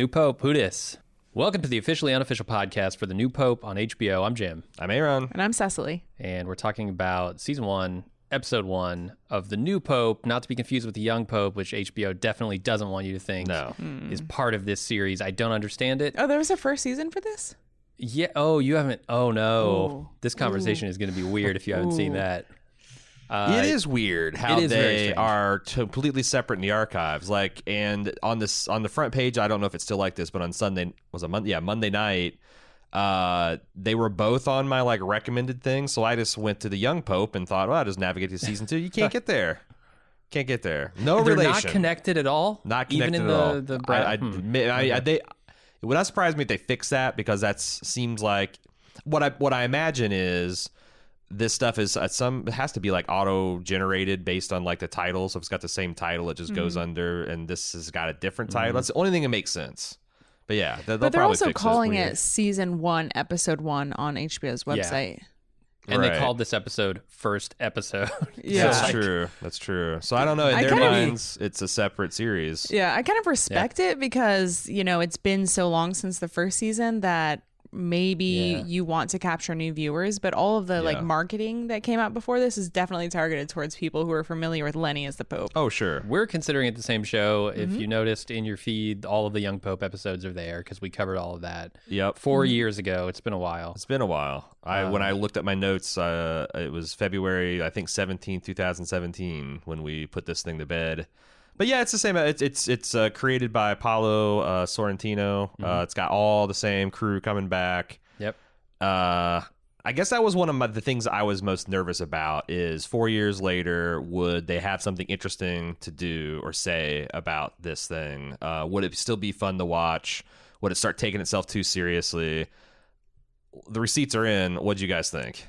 New Pope, who dis? Welcome to the officially unofficial podcast for The New Pope on HBO. I'm Jim. I'm Aaron. And I'm Cecily. And we're talking about season 1, episode 1 of The New Pope, not to be confused with The Young Pope, which HBO definitely doesn't want you to think is part of this series. I don't understand it. Oh, there was a first season for this? Yeah. Oh, you haven't. Oh, no. Ooh. This conversation is going to be weird if you haven't seen that. It is weird how they are completely separate in the archives. Like, and on the front page, I don't know if it's still like this, but on Monday night, they were both on my like recommended thing. So I just went to the Young Pope and thought, well, I'll just navigate to season 2. You can't get there. Can't get there. No They're relation. Not connected at all. Not connected even in at the, all. The it would not surprise me if they fix that, because that seems like what I imagine is. This stuff is it has to be like auto generated based on like the title. So if it's got the same title, it just goes under, and this has got a different title. That's the only thing that makes sense. But yeah, but they're also calling it season 1, episode 1 on HBO's website. Yeah. And they called this episode first episode. Yeah, that's true. So I don't know. In their minds, it's a separate series. Yeah, I kind of respect it, because you know it's been so long since the first season that. Maybe you want to capture new viewers, but all of the like marketing that came out before this is definitely targeted towards people who are familiar with Lenny as the Pope. Oh, sure. We're considering it the same show. If you noticed in your feed, all of the Young Pope episodes are there because we covered all of that. Yep. 4 years ago. It's been a while. When I looked at my notes, it was February, I think 17, 2017 when we put this thing to bed. But yeah, it's the same. It's created by Paolo Sorrentino. It's got all the same crew coming back. Yep. I guess that was one of the things I was most nervous about is 4 years later, would they have something interesting to do or say about this thing? Would it still be fun to watch? Would it start taking itself too seriously? The receipts are in. What do you guys think?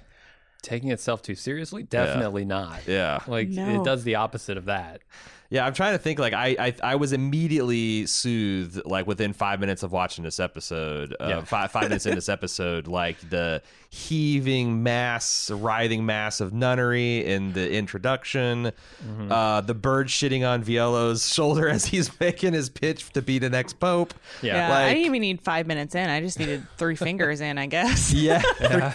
Taking itself too seriously? Definitely not. Yeah. Like it does the opposite of that. Yeah, I'm trying to think. Like, I was immediately soothed, like within 5 minutes of watching this episode. Five minutes in this episode, like the heaving mass, writhing mass of nunnery in the introduction, the bird shitting on Voiello's shoulder as he's making his pitch to be the next pope. Yeah, like, I didn't even need 5 minutes in. I just needed 3 fingers in, I guess. Yeah.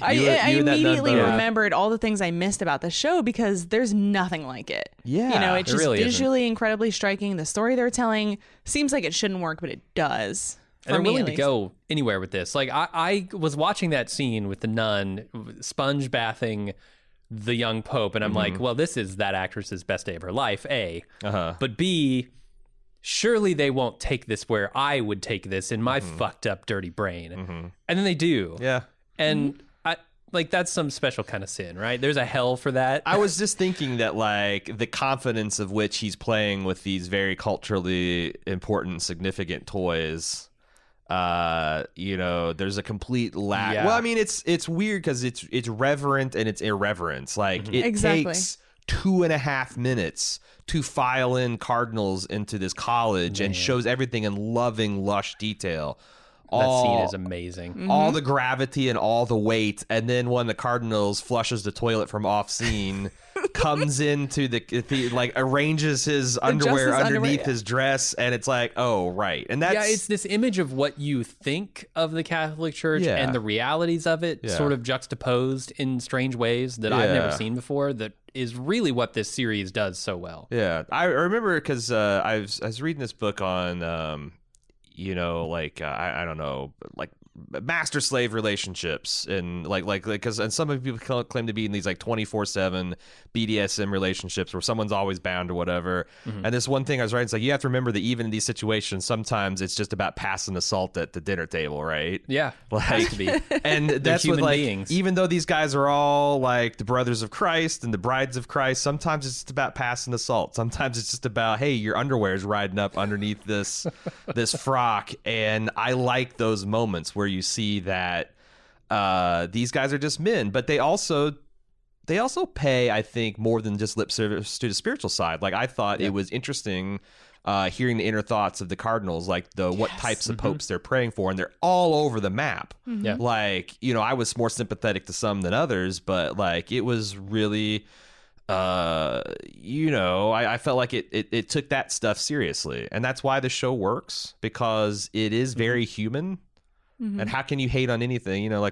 I immediately remembered all the things I missed about the show, because there's nothing like it. Yeah, you know, it's just really visually incredibly striking. The story they're telling seems like it shouldn't work, but it does. And I'm willing to go anywhere with this. Like I was watching that scene with the nun sponge bathing the young pope, and I'm like, well, this is that actress's best day of her life. A, but B. Surely they won't take this where I would take this in my fucked up, dirty brain. And then they do. Yeah. And I like that's some special kind of sin, right? There's a hell for that. I was just thinking that like the confidence of which he's playing with these very culturally important, significant toys. You know, there's a complete lack. Yeah. Well, I mean, it's weird because it's reverent and it's irreverent. Like it takes 2.5 minutes to file in cardinals into this college and shows everything in loving, lush detail. That scene is amazing. All the gravity and all the weight, and then when the cardinals flushes the toilet from off scene, comes into the like arranges his underwear underneath his dress, and it's like, oh right, and that's it's this image of what you think of the Catholic Church and the realities of it, sort of juxtaposed in strange ways that I've never seen before. That is really what this series does so well. Yeah, I remember because I was reading this book on. You know, like I don't know, like master-slave relationships, and like because and some of people claim to be in these like 24/7 BDSM relationships where someone's always bound or whatever. And this one thing I was writing, it's like you have to remember that even in these situations, sometimes it's just about passing the salt at the dinner table, right? Yeah, like to be. And that's what like beings. Even though these guys are all like the brothers of Christ and the brides of Christ, sometimes it's just about passing the salt. Sometimes it's just about hey, your underwear is riding up underneath this frock, and I like those moments where. Where you see that these guys are just men, but they also pay, I think, more than just lip service to the spiritual side. Like I thought it was interesting hearing the inner thoughts of the cardinals, like the what types of popes they're praying for, and they're all over the map. Like you know, I was more sympathetic to some than others, but like it was really I felt like it took that stuff seriously. And that's why the show works, because it is very human. Mm-hmm. And how can you hate on anything? How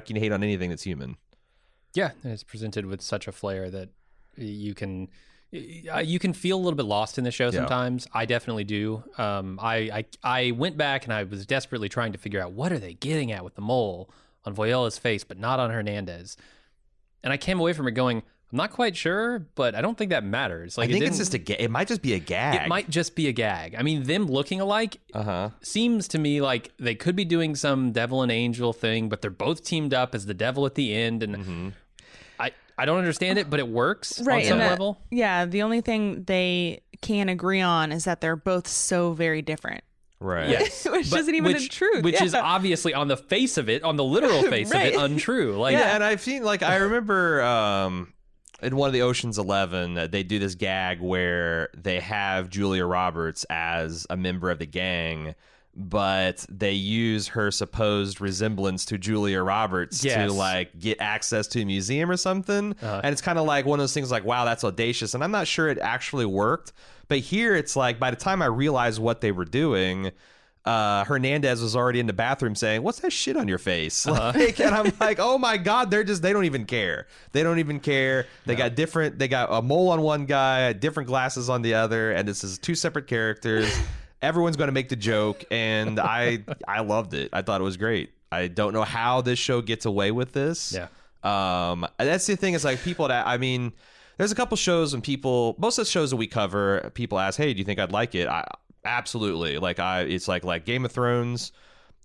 can you hate on anything that's human? Yeah, it's presented with such a flair that you can feel a little bit lost in the show sometimes. Yeah. I definitely do. I went back and I was desperately trying to figure out, what are they getting at with the mole on Voiello's face, but not on Hernandez? And I came away from it going, I'm not quite sure, but I don't think that matters. Like, I think it might just be a gag. It might just be a gag. I mean, them looking alike seems to me like they could be doing some devil and angel thing, but they're both teamed up as the devil at the end, and I don't understand it, but it works on some level. Yeah, the only thing they can agree on is that they're both so very different. Right. Yes. which isn't even the truth. Which is obviously, on the face of it, on the literal face of it, untrue. Like, yeah, and I've seen, like, I remember... in one of the Ocean's 11, they do this gag where they have Julia Roberts as a member of the gang, but they use her supposed resemblance to Julia Roberts to, like, get access to a museum or something. And it's kind of like one of those things like, wow, that's audacious. And I'm not sure it actually worked. But here it's like, by the time I realized what they were doing... Hernandez was already in the bathroom saying, "What's that shit on your face?" Like, and I'm like, "Oh my god, they don't even care. They don't even care. They got different. They got a mole on one guy, different glasses on the other, and this is two separate characters. Everyone's going to make the joke, and I loved it. I thought it was great. I don't know how this show gets away with this. Yeah. That's the thing. It's like people that there's a couple shows when most of the shows that we cover, people ask, "Hey, do you think I'd like it?" Absolutely. It's like Game of Thrones,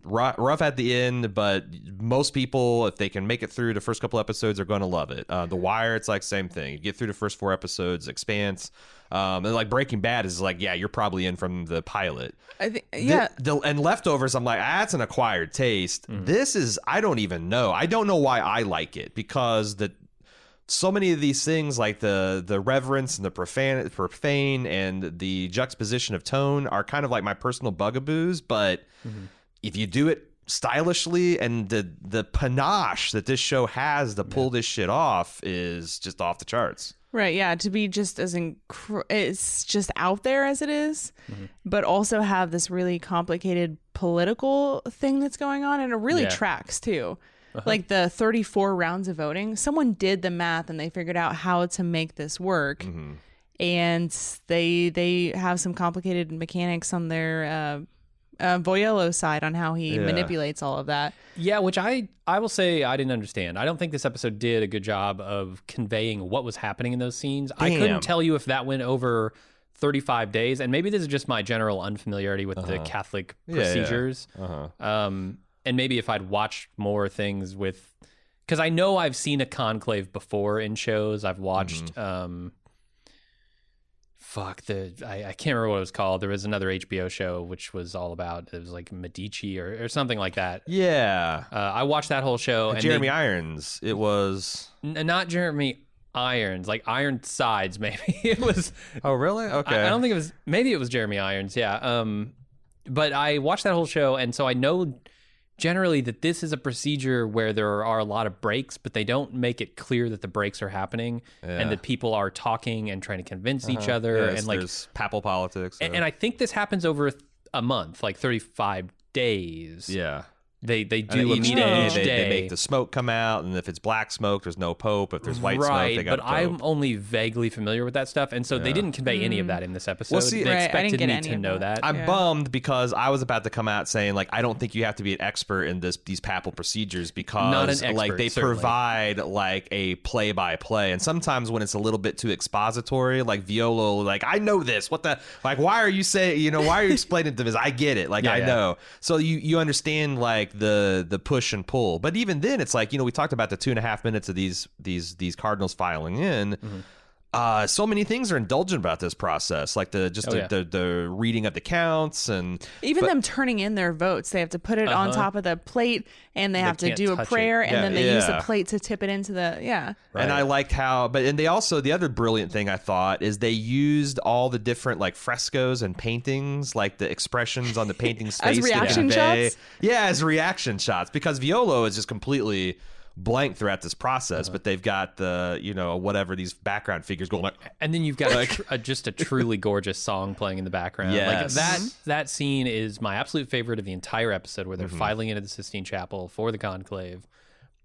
rough at the end, but most people, if they can make it through the first couple episodes, are going to love it. The Wire, it's like same thing. You get through the first 4 episodes, Expanse, and like Breaking Bad is like, yeah, you're probably in from the pilot. I think, yeah. And Leftovers, I'm like, that's an acquired taste. Mm-hmm. This is, I don't even know. I don't know why I like it, because so many of these things, like the reverence and the profane and the juxtaposition of tone, are kind of like my personal bugaboos. But if you do it stylishly, and the panache that this show has to pull this shit off is just off the charts. Right. Yeah. To be just as it's just out there as it is, but also have this really complicated political thing that's going on, and it really tracks too. Like the 34 rounds of voting, someone did the math and they figured out how to make this work. Mm-hmm. And they have some complicated mechanics on their Voiello side on how he manipulates all of that. Yeah, which I will say I didn't understand. I don't think this episode did a good job of conveying what was happening in those scenes. Damn. I couldn't tell you if that went over 35 days. And maybe this is just my general unfamiliarity with the Catholic procedures. Yeah. And maybe if I'd watched more things because I know I've seen a conclave before in shows. I've watched, I can't remember what it was called. There was another HBO show, which was all about, it was like Medici or something like that. Yeah. I watched that whole show. And Jeremy Irons. It was... not Jeremy Irons, like Ironsides, maybe. It was... Oh, really? Okay. I don't think it was... Maybe it was Jeremy Irons, yeah. But I watched that whole show, and so I know... generally that this is a procedure where there are a lot of breaks, but they don't make it clear that the breaks are happening and that people are talking and trying to convince each other. Yes, and like there's papal politics. So. And I think this happens over a month, like 35 days. Yeah. They do each day. They make the smoke come out, and if it's black smoke, there's no pope. If there's white smoke, they got pope. I'm only vaguely familiar with that stuff, and so they didn't convey any of that in this episode. Well, see, they expected me to know that. I'm bummed because I was about to come out saying, like, I don't think you have to be an expert in these papal procedures because provide like a play-by-play, and sometimes when it's a little bit too expository, like Voiello, like, I know this. What the? Like, why are you saying? Why are you explaining to this? I get it. Like, I know. So you understand, like, the push and pull. But even then, it's like, we talked about the 2.5 minutes of these Cardinals filing in. So many things are indulgent about this process, like the reading of the counts, and even them turning in their votes. They have to put it on top of the plate, and they have to do a prayer, and then they use the plate to tip it into the And I liked how, and they also, the other brilliant thing I thought is they used all the different like frescoes and paintings, like the expressions on the painting's face as reaction shots. Yeah, as reaction shots, because Voiello is just completely blank throughout this process, but they've got the, you know, whatever these background figures going like, and then you've got like, just a truly gorgeous song playing in the background. Yes. Like that scene is my absolute favorite of the entire episode, where they're filing into the Sistine Chapel for the conclave,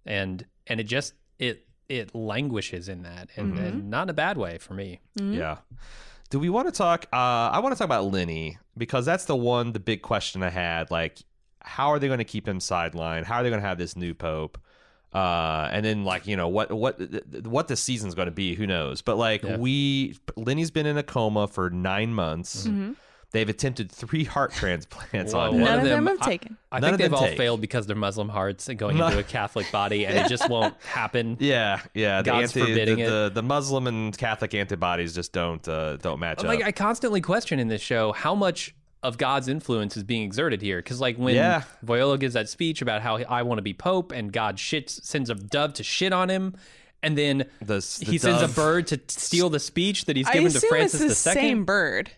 and it just it languishes in that, and not in a bad way for me. Mm-hmm. Yeah. Do we want to talk? I want to talk about Lenny, because that's the big question I had. Like, how are they going to keep him sidelined? How are they going to have this new pope? And then, like, you know, what the season's going to be? Who knows? But like, Lenny's been in a coma for 9 months. Mm-hmm. They've attempted 3 heart transplants on him. None of them have taken. I think they've all failed because they're Muslim hearts and going into a Catholic body, and it just won't happen. Yeah. God's forbidding it. The Muslim and Catholic antibodies just don't match up. Like, I constantly question in this show how much of God's influence is being exerted here, because like when Voiello gives that speech about how I want to be Pope, and God sends a dove to shit on him. And then he sends a bird to steal the speech that he's given to Francis II. It's the same bird.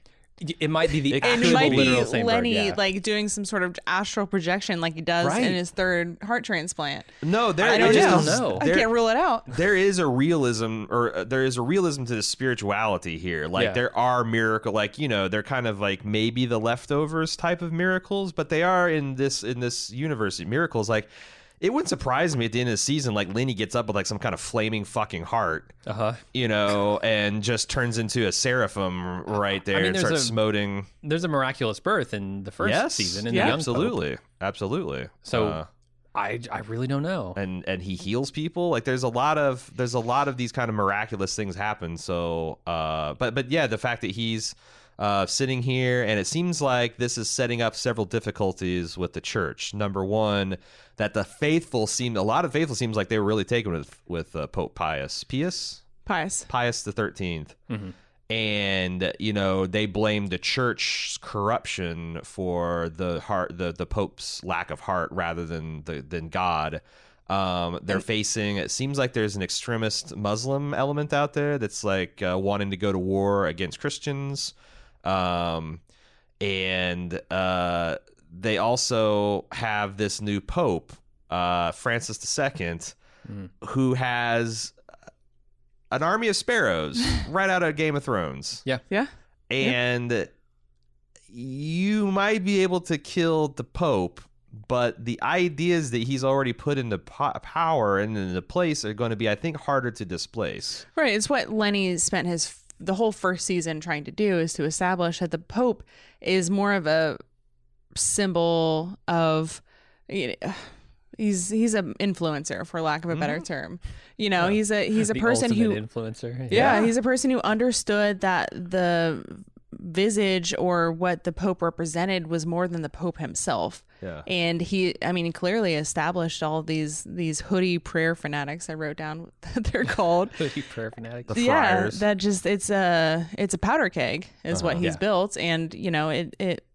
It might be the actual literal same bird. Lenny like doing some sort of astral projection, like he does in his 3rd heart transplant. No, I just don't know. I can't rule it out. There is a realism to the spirituality here. Like there are miracles, like, you know, they're kind of like maybe the leftovers type of miracles, but they are in this universe miracles. Like, it wouldn't surprise me at the end of the season, like Lenny gets up with like some kind of flaming fucking heart, you know, and just turns into a seraphim right there, and starts smoting. There's a miraculous birth in the first season, in the young Pope. Absolutely. So I really don't know. And he heals people. Like, there's a lot of these kind of miraculous things happen. So, but yeah, the fact that he's sitting here, and it seems like this is setting up several difficulties with the church. Number one, that a lot of faithful seems like they were really taken with Pope Pius the 13th, and you know, they blamed the church's corruption for the Pope's lack of heart rather than God. It seems like there's an extremist Muslim element out there that's like wanting to go to war against Christians. They also have this new Pope, Francis II, who has an army of sparrows right out of Game of Thrones. Yeah. And you might be able to kill the Pope, but the ideas that he's already put into power and into place are going to be, I think, harder to displace. Right. It's what Lenny spent the whole first season trying to do, is to establish that the Pope is more of a symbol of, you know, he's an influencer, for lack of a better term. You know, he's a person who influencer. Yeah, he's a person who understood that the visage or what the Pope represented was more than the Pope himself. Yeah. And he clearly established all these hoodie prayer fanatics. I wrote down what they're called. Hoodie prayer fanatics. The friars. That just, it's a powder keg is what he's built. And, you know, it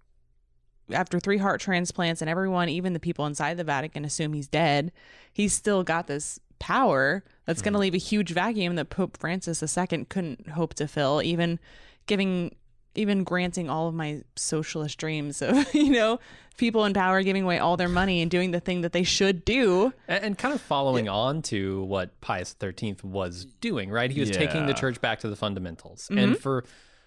after 3 heart transplants, and everyone, even the people inside the Vatican, assume he's dead, he's still got this power that's going to leave a huge vacuum that Pope Francis II couldn't hope to fill, even granting all of my socialist dreams of, you know, people in power giving away all their money and doing the thing that they should do. And kind of following on to what Pius XIII was doing, right? He was taking the church back to the fundamentals. Mm-hmm. And for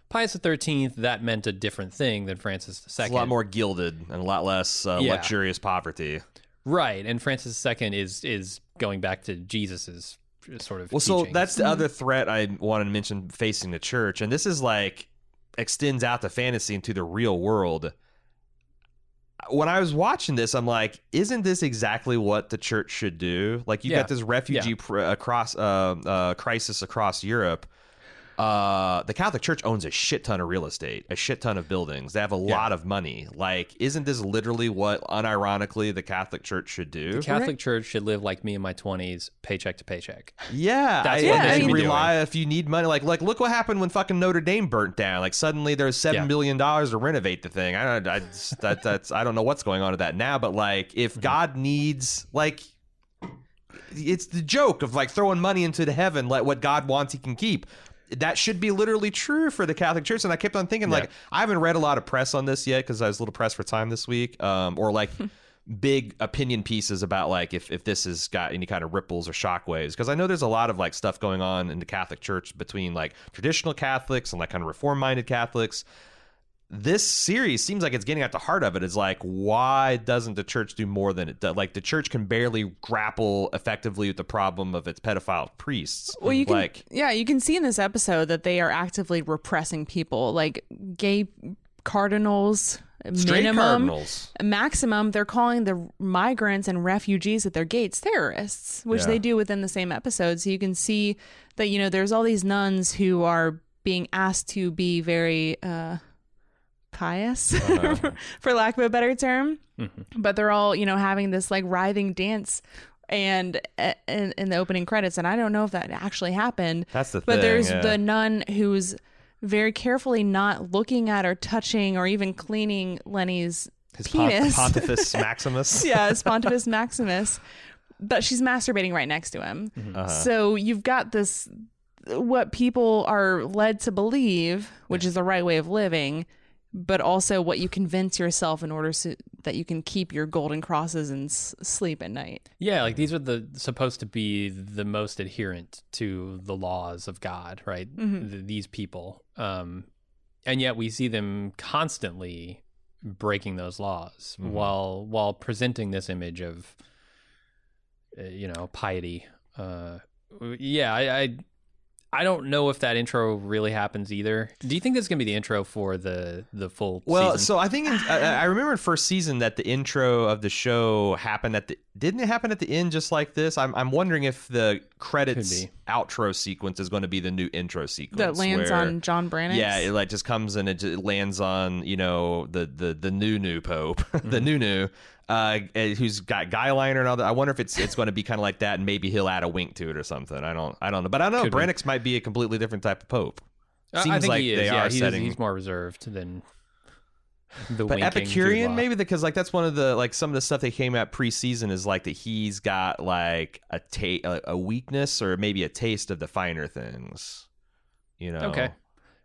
Pius XIII, that meant a different thing than Francis II. It's a lot more gilded and a lot less luxurious poverty. Right. And Francis II is going back to Jesus's sort of teachings. So that's the other threat I wanted to mention facing the church. And this is like, extends out the fantasy into the real world. When I was watching this, I'm like, isn't this exactly what the church should do? Like, you've got this refugee crisis across Europe. The Catholic Church owns a shit ton of real estate, a shit ton of buildings. They have a lot of money. Like, isn't this literally what, unironically, the Catholic Church should do? The Catholic Church should live like me in my 20s, paycheck to paycheck. Yeah. That's what they should be doing. If you need money, like, look what happened when fucking Notre Dame burnt down. Like, suddenly there's $7 million to renovate the thing. I don't know what's going on with that now, but like, if God needs, like, it's the joke of like throwing money into the heaven, like what God wants, he can keep. That should be literally true for the Catholic Church. And I kept on thinking, like, I haven't read a lot of press on this yet because I was a little pressed for time this week. Or like big opinion pieces about like if this has got any kind of ripples or shockwaves, because I know there's a lot of like stuff going on in the Catholic Church between like traditional Catholics and like kind of reform-minded Catholics. This series seems like it's getting at the heart of it. It's like, why doesn't the church do more than it does? Like, the church can barely grapple effectively with the problem of its pedophile priests. Well, you like, can, yeah, you can see in this episode that they are actively repressing people, like gay cardinals, straight cardinals, maximum. They're calling the migrants and refugees at their gates terrorists, which they do within the same episode. So you can see that, you know, there's all these nuns who are being asked to be very... pious for lack of a better term, but they're all, you know, having this like writhing dance and in the opening credits, and I don't know if that actually happened. That's the thing. But there's the nun who's very carefully not looking at or touching or even cleaning Lenny's penis. Pontifex Maximus. Yes, Pontifex Maximus. But she's masturbating right next to him. So you've got this, what people are led to believe, which is the right way of living, but also what you convince yourself in order so that you can keep your golden crosses and sleep at night. Yeah, like these are the supposed to be the most adherent to the laws of God, right? These people. And yet we see them constantly breaking those laws while presenting this image of, you know, piety. I don't know if that intro really happens either. Do you think that's going to be the intro for the full season? Well, so I think I remember in first season that the intro of the show happened at the... Didn't it happen at the end just like this? I'm wondering if the credits outro sequence is going to be the new intro sequence. That lands on John Brannox? Yeah, it like just comes and it lands on, you know, the new Pope, the new who's got guy liner and all that. I wonder if it's going to be kind of like that, and maybe he'll add a wink to it or something. I don't know. But I don't know. Brannox might be a completely different type of Pope. Seems I think like he is. They are setting. He's more reserved than the but Epicurean, maybe, because like that's one of the like some of the stuff that came out pre-season is like that he's got like a weakness or maybe a taste of the finer things, you know. Okay,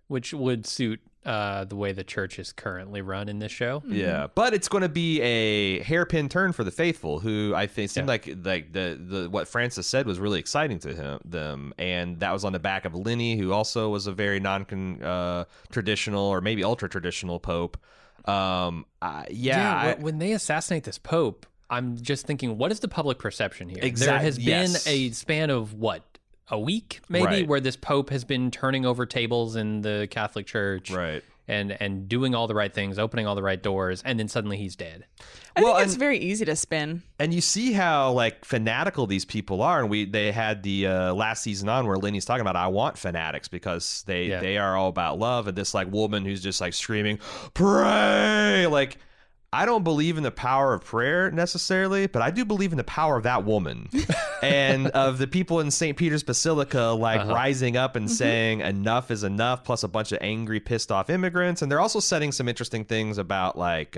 which would suit the way the church is currently run in this show. Yeah, but it's going to be a hairpin turn for the faithful, who I think seemed like the what Francis said was really exciting to them, and that was on the back of Lenny, who also was a very non-traditional or maybe ultra-traditional Pope. When they assassinate this Pope, I'm just thinking, what is the public perception here? There has been a span of what? A week, maybe, where this Pope has been turning over tables in the Catholic Church, and doing all the right things, opening all the right doors, and then suddenly he's dead. I think it's very easy to spin. And you see how like fanatical these people are, and they had the last season on where Lenny's talking about I want fanatics because they are all about love, and this like woman who's just like screaming, pray, like. I don't believe in the power of prayer necessarily, but I do believe in the power of that woman and of the people in St. Peter's Basilica, like rising up and saying enough is enough, plus a bunch of angry, pissed off immigrants. And they're also setting some interesting things about like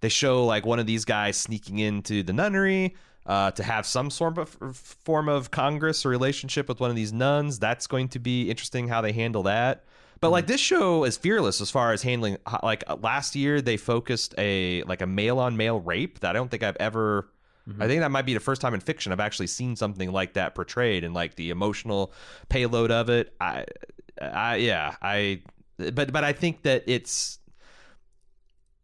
they show like one of these guys sneaking into the nunnery to have some form of congress or relationship with one of these nuns. That's going to be interesting how they handle that. But like this show is fearless as far as handling, like last year they focused a male on male rape that I don't think I've ever, I think that might be the first time in fiction I've actually seen something like that portrayed, and like the emotional payload of it. But I think that it's,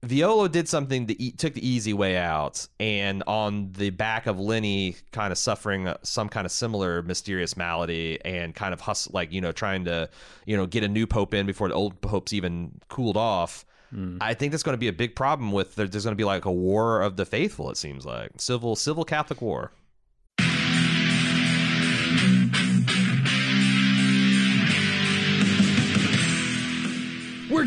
Voiello did something that took the easy way out, and on the back of Lenny kind of suffering some kind of similar mysterious malady and kind of hustle, like, you know, trying to, you know, get a new Pope in before the old Pope's even cooled off. I think that's going to be a big problem with, there's going to be like a war of the faithful, it seems like. Civil Catholic war. We're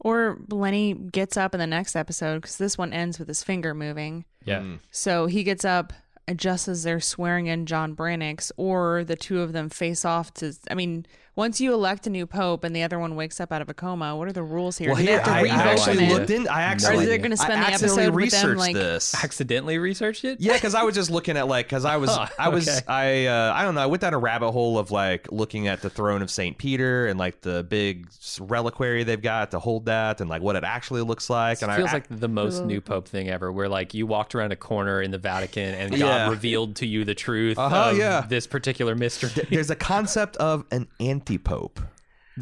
Or Lenny gets up in the next episode, because this one ends with his finger moving. Yeah. So he gets up just as they're swearing in John Brannox, or the two of them face off to... I mean, once you elect a new pope and the other one wakes up out of a coma, what are the rules here? Well, yeah, I actually looked in. Or they're going to spend the episode with them, like... This. Accidentally researched it? Yeah, because I was just looking at, like... Because I don't know, I went down a rabbit hole of, like, looking at the throne of St. Peter and, like, the big reliquary they've got to hold that and, like, what it actually looks like. And it feels like the most new pope thing ever, where, like, you walked around a corner in the Vatican and got... Yeah. Revealed to you the truth of this particular mystery. There's a concept of an anti-pope.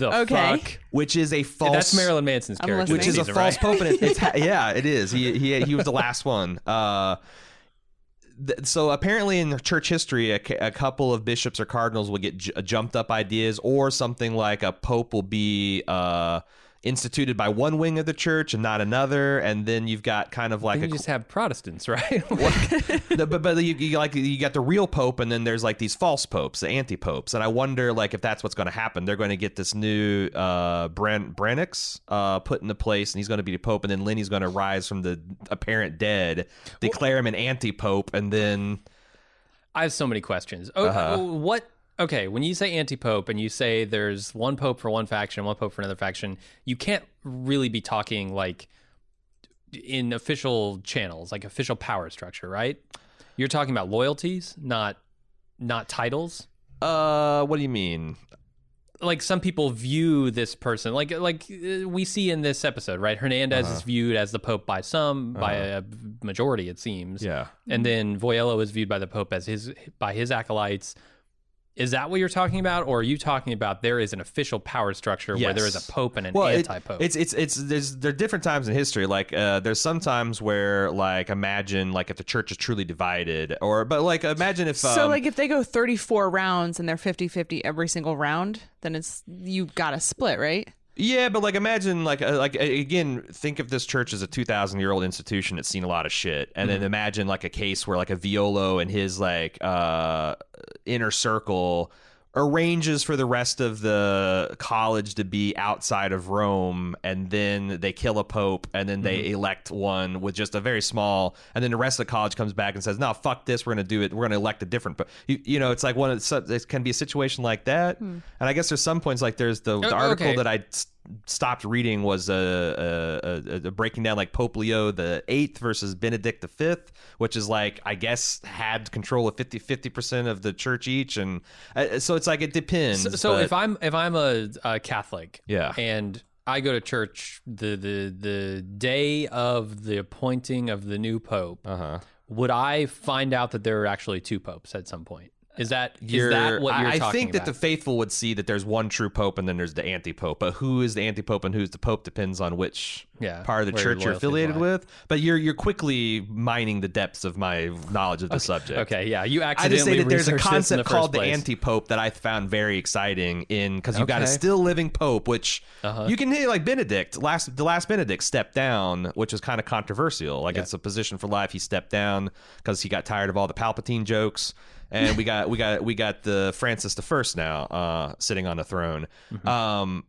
Fuck? Which is a false... That's Marilyn Manson's character. Which is a false pope. And it is. He was the last one. So apparently in church history, a couple of bishops or cardinals will get jumped up ideas, or something like a pope will be... instituted by one wing of the church and not another, and then you've got kind of like... You just have Protestants, right? but you got the real pope, and then there's like these false popes, the anti-popes, and I wonder like if that's what's going to happen. They're going to get this new Brannox put into place, and he's going to be the pope, and then Lenny's going to rise from the apparent dead, declare him an anti-pope, and then... I have so many questions. Okay, when you say anti-pope and you say there's one pope for one faction, one pope for another faction, you can't really be talking like in official channels, like official power structure, right? You're talking about loyalties, not titles. What do you mean? Like some people view this person, like we see in this episode, right? Hernandez is viewed as the pope by some, by a majority, it seems. Yeah, and then Voiello is viewed by the pope as by his acolytes. Is that what you're talking about, or are you talking about there is an official power structure where there is a pope and an anti-pope? There are different times in history. Like there's some times where, like, imagine like if the church is truly divided, but imagine if like if they go 34 rounds and they're 50-50 every single round, then you got to split, right? Yeah, but like imagine like again, think of this church as a 2,000-year-old institution that's seen a lot of shit, and then imagine like a case where like a Voiello and his like inner circle arranges for the rest of the college to be outside of Rome, and then they kill a pope, and then they elect one with just a very small, and then the rest of the college comes back and says, no, fuck this, we're going to do it, we're going to elect a different pope. You know, it's like it can be a situation like that. And I guess there's some points, like there's the article that I stopped reading was a breaking down like Pope Leo the 8th versus Benedict the 5th, which is like I guess had control of 50% of the church each, and so it's like it depends. So if I'm a Catholic, and I go to church the day of the appointing of the new pope, would I find out that there are actually two popes at some point? Is that what you're talking about? I think that the faithful would see that there's one true pope and then there's the anti-pope. But who is the anti-pope and who's the pope depends on which part of the church you're affiliated with. But you're quickly mining the depths of my knowledge of the subject. Okay, yeah. You accidentally researched this in the first place. I just say that there's a concept called the anti-pope that I found very exciting because you've got a still living pope, which you can hear like Benedict. The last Benedict stepped down, which is kind of controversial. Like it's a position for life. He stepped down because he got tired of all the Palpatine jokes. And we got the Francis I now sitting on the throne. Mm-hmm.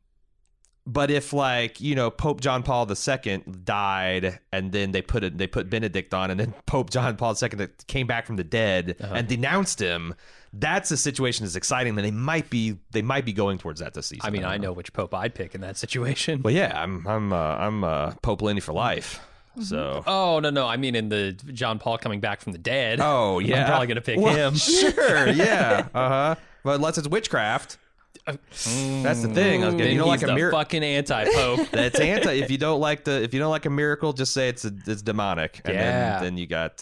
But if Pope John Paul II died and then they put Benedict on and then Pope John Paul II came back from the dead and denounced him, that's a situation that's exciting. Then they might be going towards that this season. I mean, I know which pope I'd pick in that situation. Well, yeah, I'm Pope Lenny for life. So I mean in the John Paul coming back from the dead. Oh yeah, I'm probably gonna pick him. Sure, yeah, But unless it's witchcraft, that's the thing. I was getting, he's like a miracle. Fucking anti-pope. That's anti. If you don't like a miracle, just say it's demonic. And then you got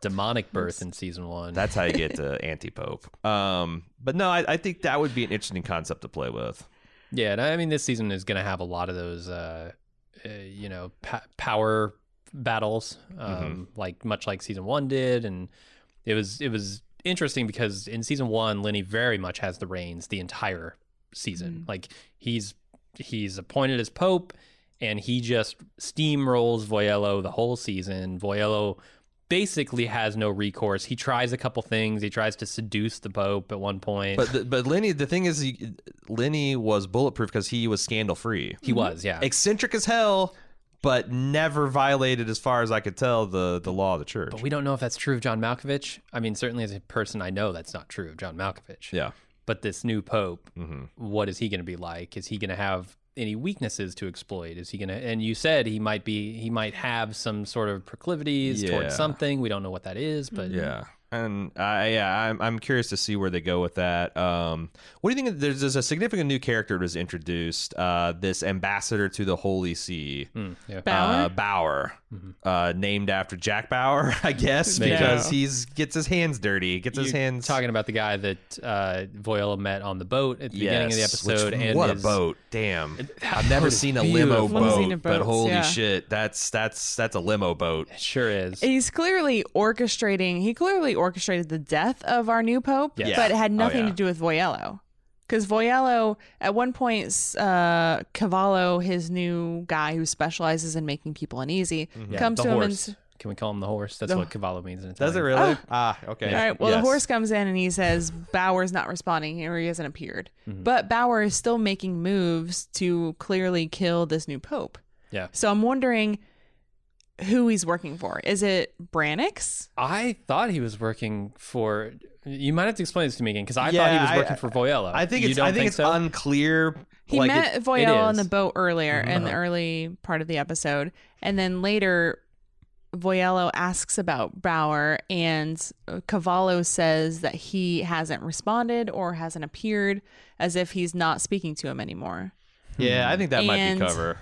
demonic birth in season one. That's how you get to anti-pope. But no, I think that would be an interesting concept to play with. Yeah, and I mean this season is gonna have a lot of those. Power battles, much like season one did, and it was interesting because in season one, Lenny very much has the reins the entire season. Mm-hmm. Like he's appointed as pope, and he just steamrolls Voiello the whole season. Voiello basically has no recourse. He tries a couple things. He tries to seduce the pope at one point. But Lenny, the thing is, Lenny was bulletproof because he was scandal free. He was, yeah. Eccentric as hell, but never violated, as far as I could tell, the law of the church. But we don't know if that's true of John Malkovich. I mean, certainly as a person, I know that's not true of John Malkovich. Yeah. But this new pope, what is he going to be like? Is he going to have any weaknesses to exploit? Is he gonna? And you said he might have some sort of proclivities towards something. We don't know what that is, but I'm curious to see where they go with that. What do you think? There's a significant new character that was introduced. This ambassador to the Holy See, Bauer, named after Jack Bauer, I guess, because he gets his hands dirty. Talking about the guy that Voiello met on the boat at the beginning of the episode. What a boat! Damn, I've never seen a limo boat, but holy shit, that's a limo boat. It sure is. He's clearly orchestrating. He clearly orchestrated the death of our new pope, but it had nothing to do with Voiello. Because Voiello, at one point, Cavallo, his new guy who specializes in making people uneasy, comes to horse. Him and... Can we call him the horse? That's what Cavallo means in Italian. Does it really? Oh. Ah, okay. Yeah. All right, well, the horse comes in and he says, Bauer's not responding, or he hasn't appeared. Mm-hmm. But Bauer is still making moves to clearly kill this new pope. Yeah. So I'm wondering... who he's working for. Is it Brannox? I thought he was working for... You might have to explain this to me again, because I thought he was working for Voiello. I think it's unclear. He met Voiello on the boat earlier in the early part of the episode, and then later Voiello asks about Bauer, and Cavallo says that he hasn't responded or hasn't appeared, as if he's not speaking to him anymore. Yeah, I think that might be cover.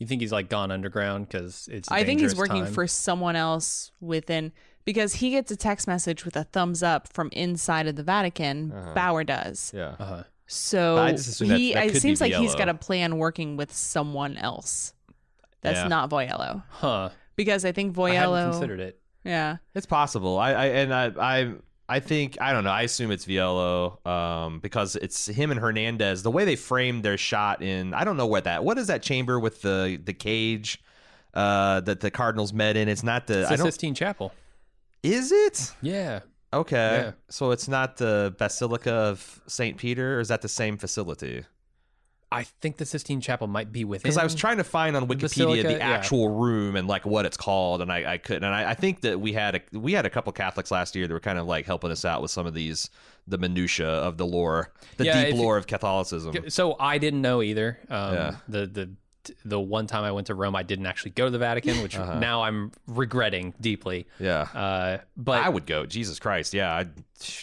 You think he's like gone underground because it's a dangerous time? I think he's working for someone else within, because he gets a text message with a thumbs up from inside of the Vatican. Bauer does. Yeah. So I just assume that it seems like he's got a plan working with someone else. That's not Voiello. Huh. Because I think Voiello... I hadn't considered it. Yeah. It's possible. I assume it's Voiello because it's him and Hernandez. The way they framed their shot in, I don't know what is that chamber with the cage that the Cardinals met in? It's not the Sistine Chapel. Is it? Yeah. Okay. Yeah. So it's not the Basilica of St. Peter, or is that the same facility? I think the Sistine Chapel might be within. Because I was trying to find on Wikipedia the actual room and like what it's called, and I couldn't. And I think that we had a couple Catholics last year that were kind of like helping us out with some of the minutiae of the lore, deep lore of Catholicism. So I didn't know either. The one time I went to Rome, I didn't actually go to the Vatican, which now I'm regretting deeply. Yeah. But I would go. Jesus Christ. Yeah.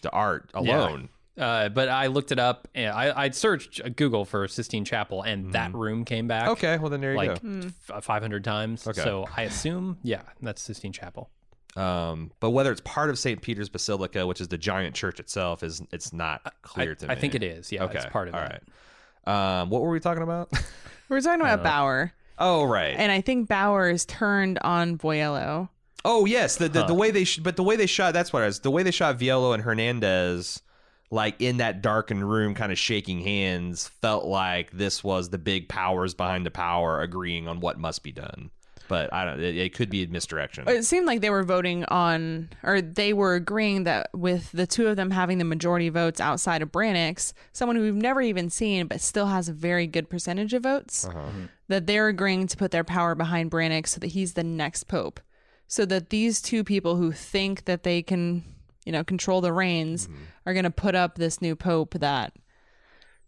The art alone. Yeah. But I looked it up, and I searched Google for Sistine Chapel, and that room came back. Okay, well then there you go. 500 times. Okay. So I assume, that's Sistine Chapel. But whether it's part of St. Peter's Basilica, which is the giant church itself, it's not clear to me. I think it is. Yeah, okay. It's part of it. All right. What were we talking about? We were talking about Bauer. Oh, right. And I think Bauer is turned on Voiello. Oh, yes. The way they shot, that's what it is. The way they shot Voiello and Hernandez, like in that darkened room, kind of shaking hands, felt like this was the big powers behind the power agreeing on what must be done. But I don't. It could be a misdirection. It seemed like they were voting on, or they were agreeing that with the two of them having the majority votes outside of Brannox, someone who we've never even seen but still has a very good percentage of votes, that they're agreeing to put their power behind Brannox so that he's the next pope. So that these two people who think that they can, you know, control the reins are going to put up this new pope that,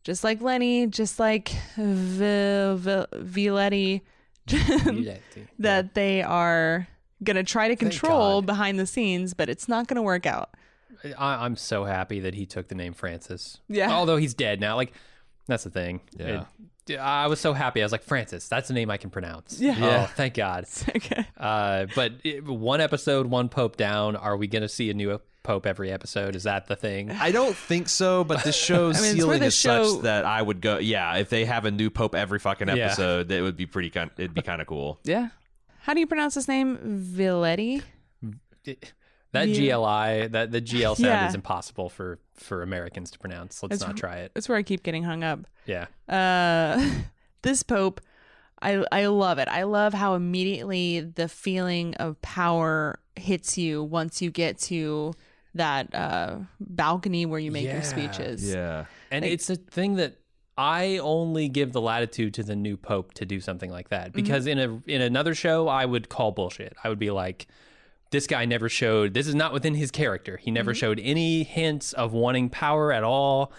just like Lenny, just like Viglietti. That they are going to try to control behind the scenes, but it's not going to work out. I'm so happy that he took the name Francis. Yeah. Although he's dead now. Like, that's the thing. Yeah. I was so happy. I was like, Francis, that's a name I can pronounce. Yeah. Oh, thank God. Okay. But one episode, one pope down. Are we going to see a new pope every episode? Is that the thing? I don't think so, but the show's ceiling is such that I would go, yeah, if they have a new pope every fucking episode, it would be pretty it'd be kind of cool. Yeah. How do you pronounce his name? Viglietti? That GLI, that the GL sound is impossible for Americans to pronounce. Let's not try it. That's where I keep getting hung up. Yeah. This pope, I love it. I love how immediately the feeling of power hits you once you get to that balcony where you make your speeches. Yeah. And like, it's a thing that I only give the latitude to the new pope to do something like that, because in another show I would call bullshit. I would be like, this guy never showed, this is not within his character. He never showed any hints of wanting power at all.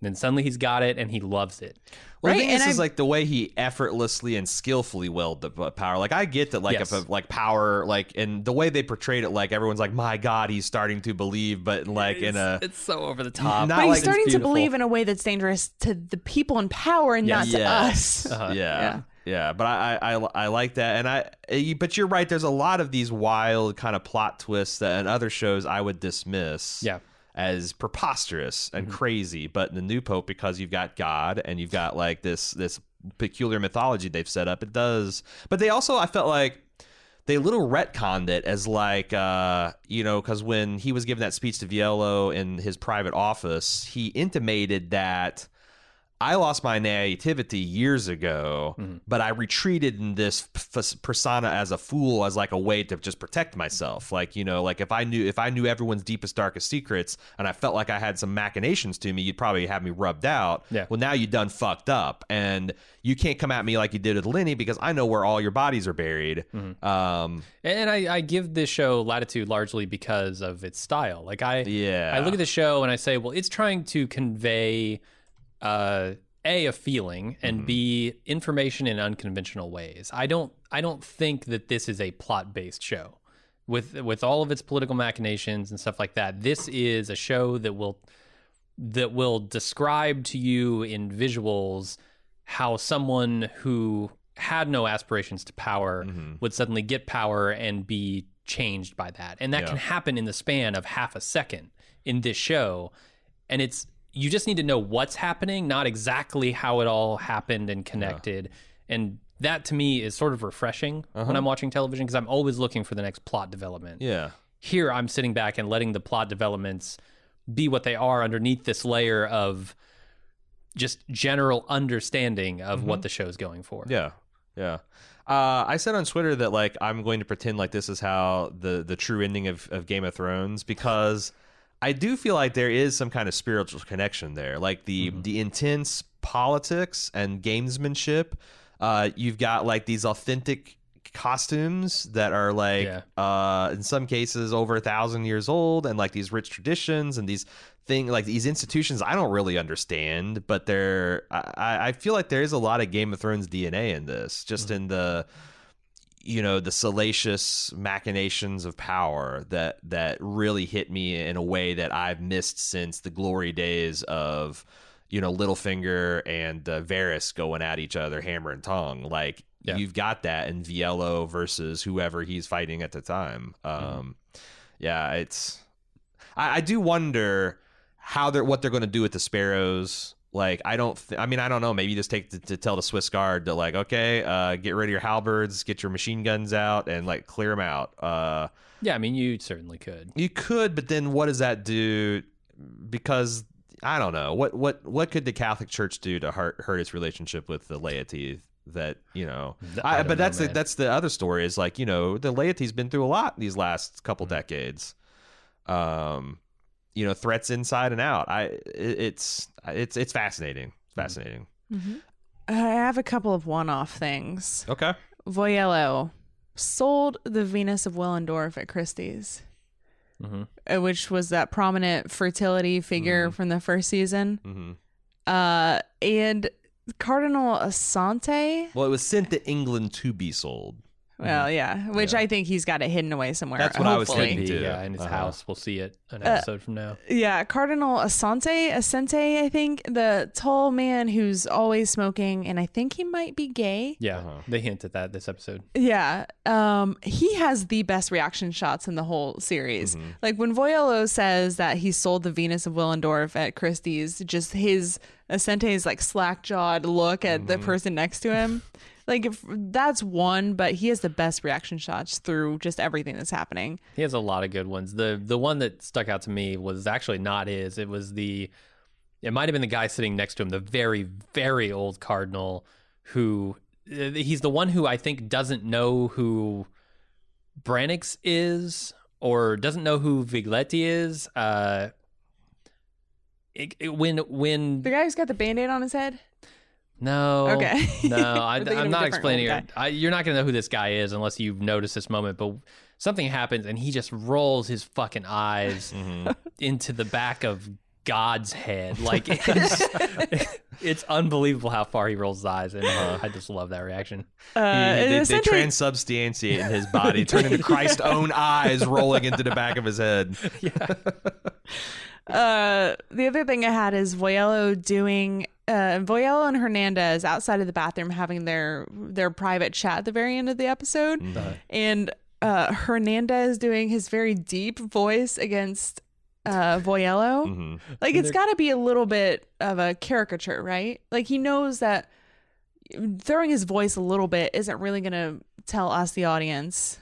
And then suddenly he's got it and he loves it. Well, I think this is like the way he effortlessly and skillfully willed the power. Like, I get that, like, if like power, like, and the way they portrayed it, like everyone's like, my God, he's starting to believe, but like it's so over the top. But he's like, starting to believe in a way that's dangerous to the people in power and not to us. Yeah, but I like that, and but you're right. There's a lot of these wild kind of plot twists that in other shows I would dismiss as preposterous and crazy. But in the new pope, because you've got God and you've got like this peculiar mythology they've set up, it does. But they also, I felt like they little retconned it as like, you know, because when he was giving that speech to Voiello in his private office, he intimated that, I lost my naivety years ago, but I retreated in this persona as a fool, as like a way to just protect myself. Like, you know, like if I knew everyone's deepest, darkest secrets and I felt like I had some machinations to me, you'd probably have me rubbed out. Yeah. Well, now you done fucked up and you can't come at me like you did with Lenny, because I know where all your bodies are buried. And I give this show latitude largely because of its style. Like I look at the show and I say, well, it's trying to convey a feeling, and B, information in unconventional ways. I don't think that this is a plot-based show. With all of its political machinations and stuff like that, this is a show that will describe to you in visuals how someone who had no aspirations to power would suddenly get power and be changed by that. And that can happen in the span of half a second in this show. And you just need to know what's happening, not exactly how it all happened and connected. Yeah. And that, to me, is sort of refreshing when I'm watching television, because I'm always looking for the next plot development. Yeah. Here, I'm sitting back and letting the plot developments be what they are underneath this layer of just general understanding of what the show's going for. Yeah, yeah. I said on Twitter that, like, I'm going to pretend like this is how the true ending of Game of Thrones, because I do feel like there is some kind of spiritual connection there. Like the intense politics and gamesmanship. You've got like these authentic costumes that are like in some cases over 1,000 years old, and like these rich traditions and these things, like these institutions I don't really understand, but I feel like there is a lot of Game of Thrones DNA in this, just in the, you know, the salacious machinations of power that really hit me in a way that I've missed since the glory days of, you know, Littlefinger and Varys going at each other, hammer and tongue. Like you've got that in Voiello versus whoever he's fighting at the time. yeah, it's I do wonder how they're what they're going to do with the sparrows. Like, I don't know. Maybe you just take to tell the Swiss Guard to, like, okay, get rid of your halberds, get your machine guns out, and, like, clear them out. Yeah, I mean, you certainly could. You could, but then what does that do? Because I don't know what could the Catholic Church do to hurt its relationship with the laity? That, you know, but that's the, other story. Is, like, you know, the laity's been through a lot these last couple decades. You know, threats inside and out. It's fascinating. Fascinating. Mm-hmm. I have a couple of one-off things. Okay. Voiello sold the Venus of Willendorf at Christie's, mm-hmm. which was that prominent fertility figure mm-hmm. from the first season. Mm-hmm. And Cardinal Assente. Well, it was sent to England to be sold. Well, yeah, which I think he's got it hidden away somewhere. That's what hopefully. I was thinking too. Yeah, in his house. We'll see it an episode from now. Yeah, Cardinal Assente, I think, the tall man who's always smoking, and I think he might be gay. Yeah, they hint at that this episode. Yeah, he has the best reaction shots in the whole series. Mm-hmm. Like, when Voiello says that he sold the Venus of Willendorf at Christie's, just his Ascente's, like, slack-jawed look at mm-hmm. the person next to him. Like, that's one, but he has the best reaction shots through just everything that's happening. He has a lot of good ones. The one that stuck out to me was actually not his. It was it might have been the guy sitting next to him, the very, very old cardinal who, he's the one who I think doesn't know who Brannox is or doesn't know who Viglietti is. When the guy who's got the Band-Aid on his head? No. Okay. No, I'm not explaining it. You're not going to know who this guy is unless you've noticed this moment, but something happens and he just rolls his fucking eyes mm-hmm. into the back of God's head. Like, it's unbelievable how far he rolls his eyes, and I just love that reaction. They transubstantiate his body, turn into Christ's own eyes rolling into the back of his head. Yeah. The other thing I had is Voiello and Hernandez outside of the bathroom having their private chat at the very end of the episode, mm-hmm. and Hernandez doing his very deep voice against Voiello. Mm-hmm. Like, it's got to be a little bit of a caricature, right? Like, he knows that throwing his voice a little bit isn't really going to tell us, the audience,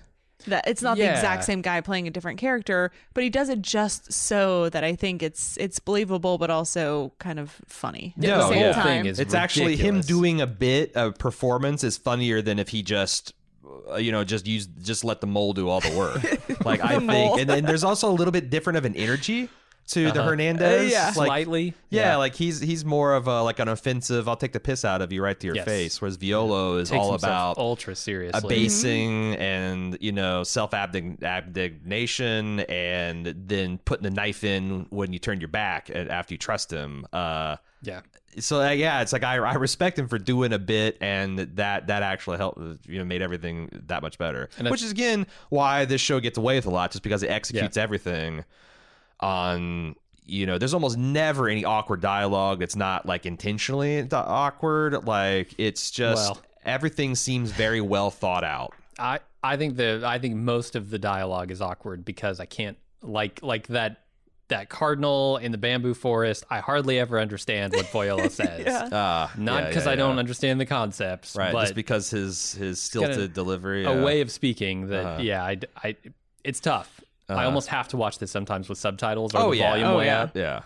that it's not the exact same guy playing a different character, but he does it just so that I think it's believable, but also kind of funny. Yeah, the whole thing is ridiculous. Actually, him doing a bit of performance is funnier than if he just, you know, just let the mole do all the work. Like, I think, and then there's also a little bit different of an energy to the Hernandez, like, slightly. Yeah, yeah, like he's more of a, like, an offensive, I'll take the piss out of you right to your face, whereas Voiello is all about ultra seriously, abasing mm-hmm. and, you know, self-abnegation, and then putting the knife in when you turn your back after you trust him. So yeah, it's like I respect him for doing a bit, and that actually helped, you know, made everything that much better. Which is again why this show gets away with a lot, just because it executes everything. On, you know, there's almost never any awkward dialogue that's not, like, intentionally awkward. Like, it's just everything seems very well thought out. I think most of the dialogue is awkward because I can't like that cardinal in the bamboo forest. I hardly ever understand what Voiello says. Not because I don't understand the concepts, right? But just because his stilted delivery, a way of speaking that it's tough. I almost have to watch this sometimes with subtitles or the volume way up. Yeah.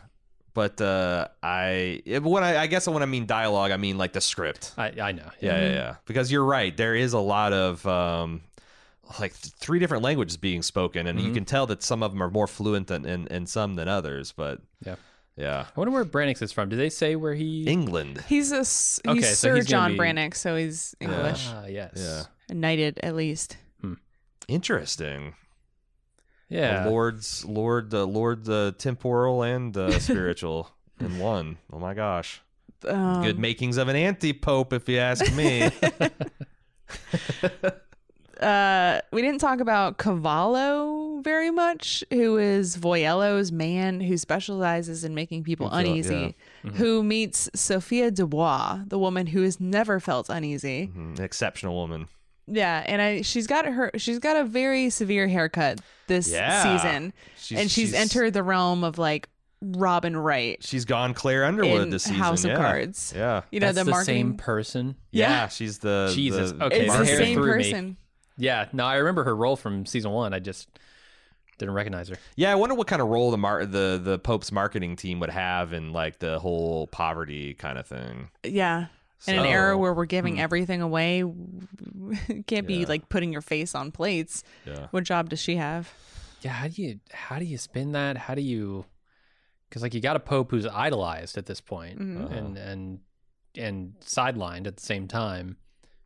But when I mean dialogue, I mean, like, the script. I know. Yeah, mm-hmm. yeah. Because you're right. There is a lot of three different languages being spoken, and mm-hmm. you can tell that some of them are more fluent in some than others. But yeah. I wonder where Brannox is from. Do they say where he? England. He's Sir John Brannox, so he's English. Yes. Yeah. Knighted, at least. Hmm. Interesting. Yeah, Lord, temporal and spiritual in one. Oh my gosh, good makings of an anti-pope, if you ask me. We didn't talk about Cavallo very much, who is Voiello's man who specializes in making people uneasy, mm-hmm. who meets Sophia Dubois, the woman who has never felt uneasy. Mm-hmm. An exceptional woman. Yeah, and she's got a very severe haircut this season. She's entered the realm of like Robin Wright. She's gone Claire Underwood in this season. House of Cards. Yeah. You know, that's the same person. Yeah, she's the Jesus. Okay, it's the same person. Yeah, no, I remember her role from season one. I just didn't recognize her. Yeah, I wonder what kind of role the Pope's marketing team would have in like the whole poverty kind of thing. Yeah. So, in an era where we're giving everything away, it can't be like putting your face on plates. Yeah. What job does she have? Yeah, how do you spin that? How do you? Because like you got a pope who's idolized at this point and sidelined at the same time.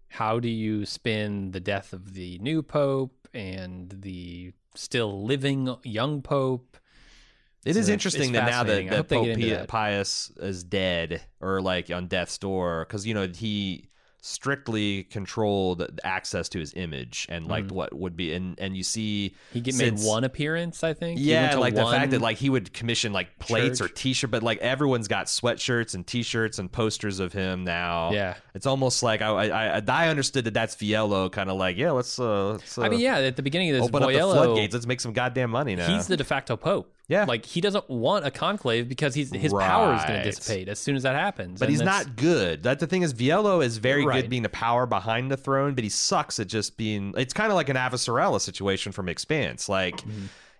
How do you spin the death of the new pope and the still living young pope? It is interesting that now that Pope Pius is dead or like on death's door, because you know he strictly controlled access to his image and like what would be and you see he made one appearance, I think. Yeah, like the fact that like he would commission like plates or T-shirt, but like everyone's got sweatshirts and T-shirts and posters of him now. Yeah, it's almost like I understood that's Voiello kind of like let's I mean at the beginning of this, open up the floodgates, let's make some goddamn money now. He's the de facto pope. Yeah, like he doesn't want a conclave because his power is going to dissipate as soon as that happens. But he's not good. That's the thing is, Voiello is very good being the power behind the throne, but he sucks at just being. It's kind of like an Avasarala situation from Expanse. Like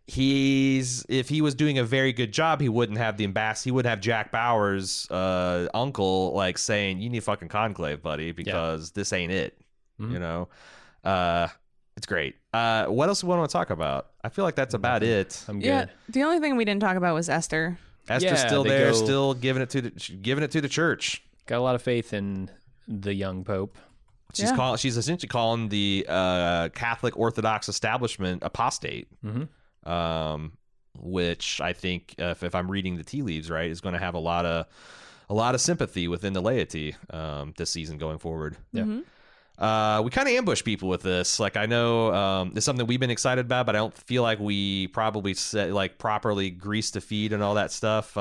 if he was doing a very good job, he wouldn't have the ambassador. He would have Jack Bauer's uncle like saying, "You need a fucking conclave, buddy, because this ain't it." Mm-hmm. You know, it's great. What else do we want to talk about? I feel like that's about it. I'm good. Yeah, the only thing we didn't talk about was Esther. Esther's still there, still giving it to the church. Got a lot of faith in the young pope. She's she's essentially calling the Catholic Orthodox establishment apostate, which I think, if I'm reading the tea leaves right, is going to have a lot of sympathy within the laity this season going forward. Yeah. Mm-hmm. We kind of ambush people with this. Like I know it's something we've been excited about, but I don't feel like we probably set, like properly greased the feed and all that stuff.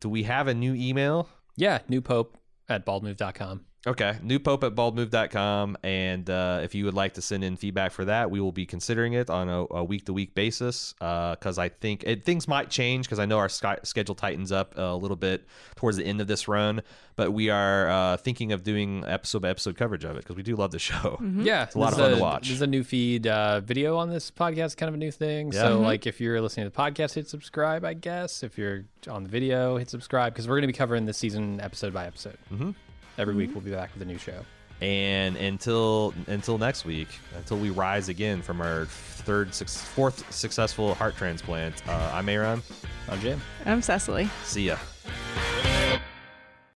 Do we have a new email? Yeah, newpope@baldmove.com. Okay, newpope@baldmove.com. And if you would like to send in feedback for that, we will be considering it on a week-to-week basis because I think things might change because I know our schedule tightens up a little bit towards the end of this run, but we are thinking of doing episode-by-episode coverage of it because we do love the show. Mm-hmm. Yeah. It's a lot of fun to watch. There's a new feed video on this podcast, kind of a new thing. Yeah. So like if you're listening to the podcast, hit subscribe, I guess. If you're on the video, hit subscribe because we're going to be covering this season episode by episode. Mm-hmm. Every week we'll be back with a new show. And until next week, until we rise again from our fourth successful heart transplant, I'm Aaron. I'm Jim. I'm Cecily. See ya.